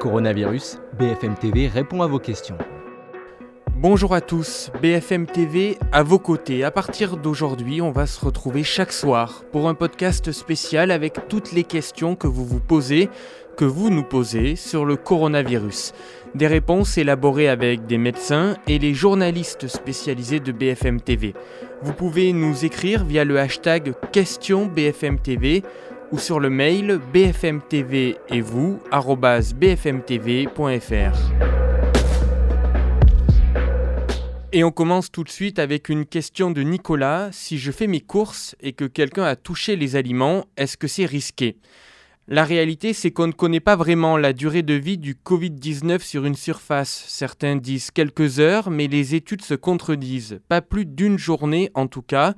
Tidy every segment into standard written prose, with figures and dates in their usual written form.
Coronavirus, BFM TV répond à vos questions. Bonjour à tous, BFM TV à vos côtés. À partir d'aujourd'hui, on va se retrouver chaque soir pour un podcast spécial avec toutes les questions que vous vous posez, que vous nous posez sur le coronavirus. Des réponses élaborées avec des médecins et les journalistes spécialisés de BFM TV. Vous pouvez nous écrire via le hashtag Question BFM TV ou sur le mail bfmtv@bfmtv.fr. Et on commence tout de suite avec une question de Nicolas. Si je fais mes courses et que quelqu'un a touché les aliments, est-ce que c'est risqué ? La réalité, c'est qu'on ne connaît pas vraiment la durée de vie du Covid-19 sur une surface. Certains disent quelques heures, mais les études se contredisent. Pas plus d'une journée en tout cas.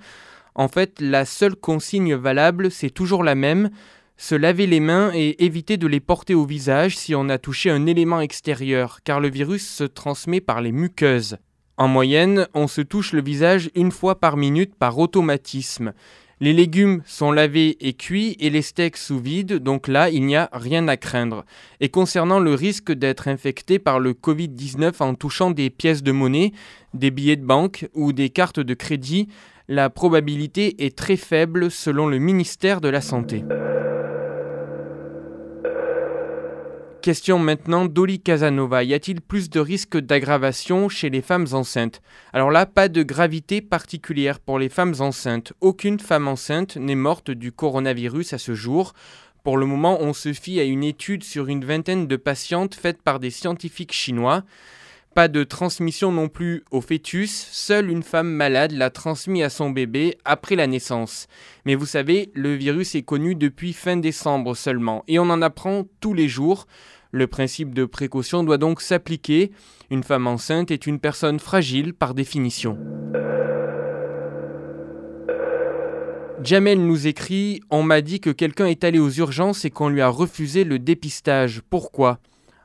En fait, la seule consigne valable, c'est toujours la même. Se laver les mains et éviter de les porter au visage si on a touché un élément extérieur, car le virus se transmet par les muqueuses. En moyenne, on se touche le visage une fois par minute par automatisme. Les légumes sont lavés et cuits et les steaks sous vide, donc là, il n'y a rien à craindre. Et concernant le risque d'être infecté par le Covid-19 en touchant des pièces de monnaie, des billets de banque ou des cartes de crédit, la probabilité est très faible selon le ministère de la Santé. Question maintenant d'Oli Casanova. Y a-t-il plus de risques d'aggravation chez les femmes enceintes ? Alors là, pas de gravité particulière pour les femmes enceintes. Aucune femme enceinte n'est morte du coronavirus à ce jour. Pour le moment, on se fie à une étude sur une vingtaine de patientes faite par des scientifiques chinois. Pas de transmission non plus au fœtus. Seule une femme malade l'a transmis à son bébé après la naissance. Mais vous savez, le virus est connu depuis fin décembre seulement. Et on en apprend tous les jours. Le principe de précaution doit donc s'appliquer. Une femme enceinte est une personne fragile par définition. Jamel nous écrit « On m'a dit que quelqu'un est allé aux urgences et qu'on lui a refusé le dépistage. Pourquoi ? »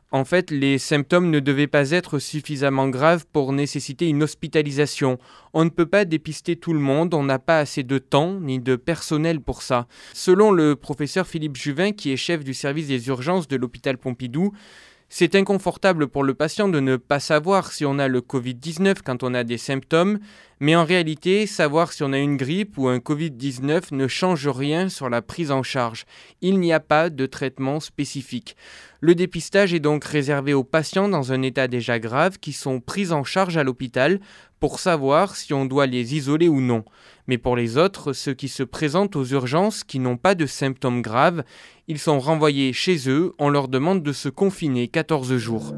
En fait, les symptômes ne devaient pas être suffisamment graves pour nécessiter une hospitalisation. On ne peut pas dépister tout le monde, on n'a pas assez de temps ni de personnel pour ça. Selon le professeur Philippe Juvin, qui est chef du service des urgences de l'hôpital Pompidou, c'est inconfortable pour le patient de ne pas savoir si on a le Covid-19 quand on a des symptômes, mais en réalité, savoir si on a une grippe ou un Covid-19 ne change rien sur la prise en charge. Il n'y a pas de traitement spécifique. Le dépistage est donc réservé aux patients dans un état déjà grave qui sont pris en charge à l'hôpital pour savoir si on doit les isoler ou non. Mais pour les autres, ceux qui se présentent aux urgences qui n'ont pas de symptômes graves, ils sont renvoyés chez eux, on leur demande de se confiner 14 jours.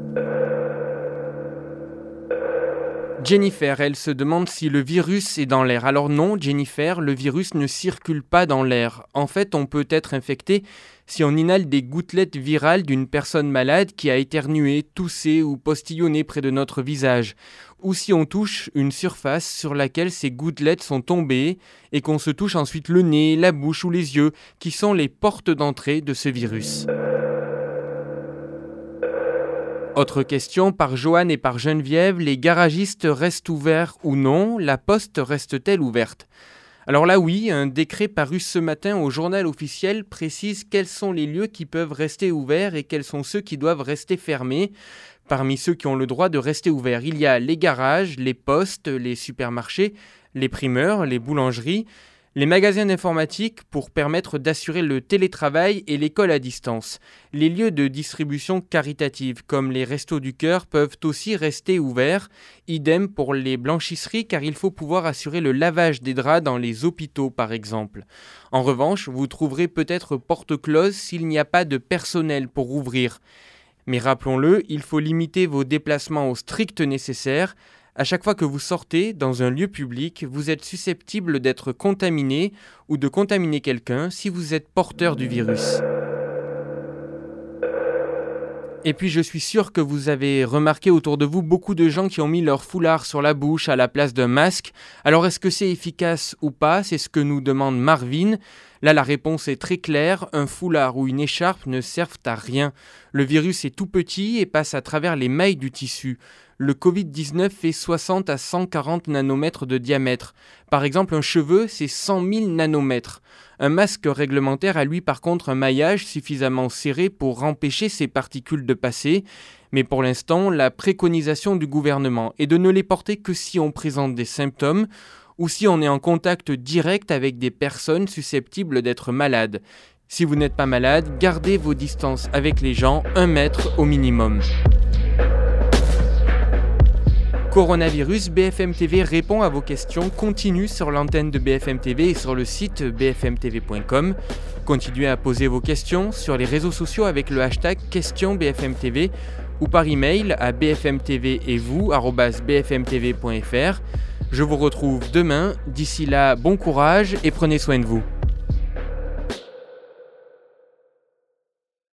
Jennifer, elle se demande si le virus est dans l'air. Alors non, Jennifer, le virus ne circule pas dans l'air. En fait, on peut être infecté si on inhale des gouttelettes virales d'une personne malade qui a éternué, toussé ou postillonné près de notre visage, ou si on touche une surface sur laquelle ces gouttelettes sont tombées et qu'on se touche ensuite le nez, la bouche ou les yeux, qui sont les portes d'entrée de ce virus. Autre question par Joanne et par Geneviève, les garagistes restent ouverts ou non ? La poste reste-t-elle ouverte ? Alors là oui, un décret paru ce matin au journal officiel précise quels sont les lieux qui peuvent rester ouverts et quels sont ceux qui doivent rester fermés. Parmi ceux qui ont le droit de rester ouverts, il y a les garages, les postes, les supermarchés, les primeurs, les boulangeries, les magasins d'informatique pour permettre d'assurer le télétravail et l'école à distance. Les lieux de distribution caritative comme les Restos du cœur peuvent aussi rester ouverts. Idem pour les blanchisseries car il faut pouvoir assurer le lavage des draps dans les hôpitaux par exemple. En revanche, vous trouverez peut-être porte close s'il n'y a pas de personnel pour ouvrir. Mais rappelons-le, il faut limiter vos déplacements au strict nécessaire. À chaque fois que vous sortez dans un lieu public, vous êtes susceptible d'être contaminé ou de contaminer quelqu'un si vous êtes porteur du virus. Et puis je suis sûr que vous avez remarqué autour de vous beaucoup de gens qui ont mis leur foulard sur la bouche à la place d'un masque. Alors est-ce que c'est efficace ou pas ? C'est ce que nous demande Marvin. Là, la réponse est très claire, un foulard ou une écharpe ne servent à rien. Le virus est tout petit et passe à travers les mailles du tissu. Le Covid-19 fait 60 à 140 nanomètres de diamètre. Par exemple, un cheveu, c'est 100 000 nanomètres. Un masque réglementaire a lui par contre un maillage suffisamment serré pour empêcher ces particules de passer. Mais pour l'instant, la préconisation du gouvernement est de ne les porter que si on présente des symptômes ou si on est en contact direct avec des personnes susceptibles d'être malades. Si vous n'êtes pas malade, gardez vos distances avec les gens, 1 mètre au minimum. Coronavirus, BFM TV répond à vos questions, continue sur l'antenne de BFM TV et sur le site bfmtv.com. Continuez à poser vos questions sur les réseaux sociaux avec le hashtag Question BFM TV ou par email à bfmtv@bfmtv.fr. Je vous retrouve demain, d'ici là, bon courage et prenez soin de vous.